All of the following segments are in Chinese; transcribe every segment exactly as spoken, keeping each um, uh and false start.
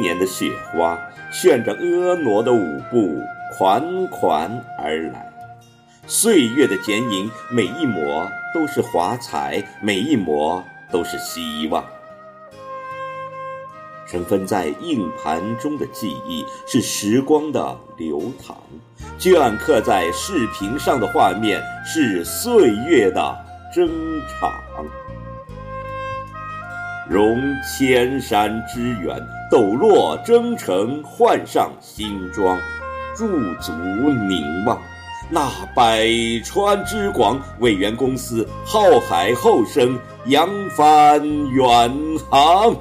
年的雪花炫着婀娜的舞步款款而来，岁月的剪影，每一抹都是华彩，每一抹都是希望。尘封在硬盘中的记忆是时光的流淌，镌刻在视频上的画面是岁月的争吵。融千山之源，抖落征程，换上新装，驻足凝望那百川之广。委员公司浩海后生，扬帆远航。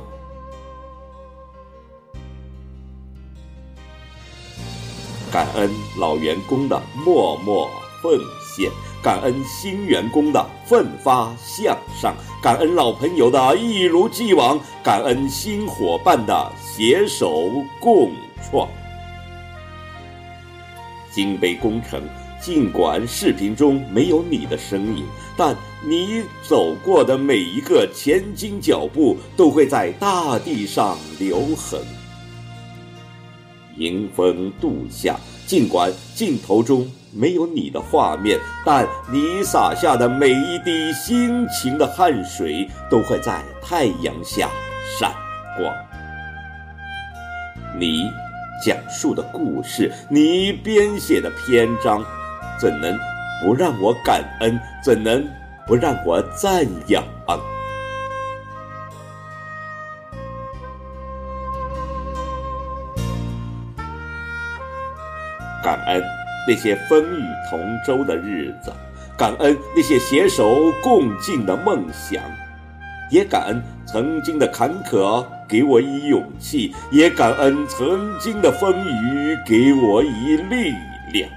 感恩老员工的默默奉献，感恩新员工的奋发向上，感恩老朋友的一如既往，感恩新伙伴的携手共创。金杯工程，尽管视频中没有你的身影，但你走过的每一个前进脚步都会在大地上留痕。迎风渡下，尽管镜头中没有你的画面，但你洒下的每一滴辛勤的汗水都会在太阳下闪光。你讲述的故事，你编写的篇章，怎能不让我感恩？怎能不让我赞扬？感恩那些风雨同舟的日子，感恩那些携手共进的梦想，也感恩曾经的坎坷给我以勇气，也感恩曾经的风雨给我以力量。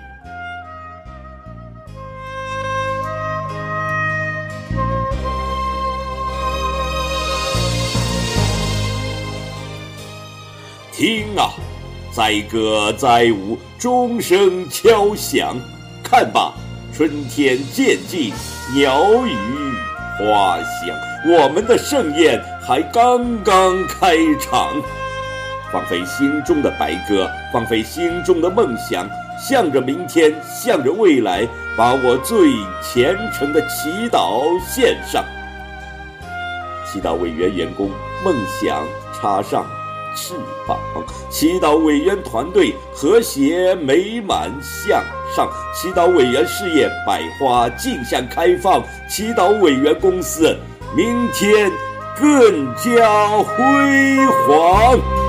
听啊，载歌载舞，钟声敲响，看吧，春天渐近，鸟语花香，我们的盛宴还刚刚开场。放飞心中的白鸽，放飞心中的梦想，向着明天，向着未来，把我最虔诚的祈祷献上。祈祷委员员工梦想插上翅膀，祈祷委员团队和谐美满向上，祈祷委员事业百花竞相开放，祈祷委员公司明天更加辉煌。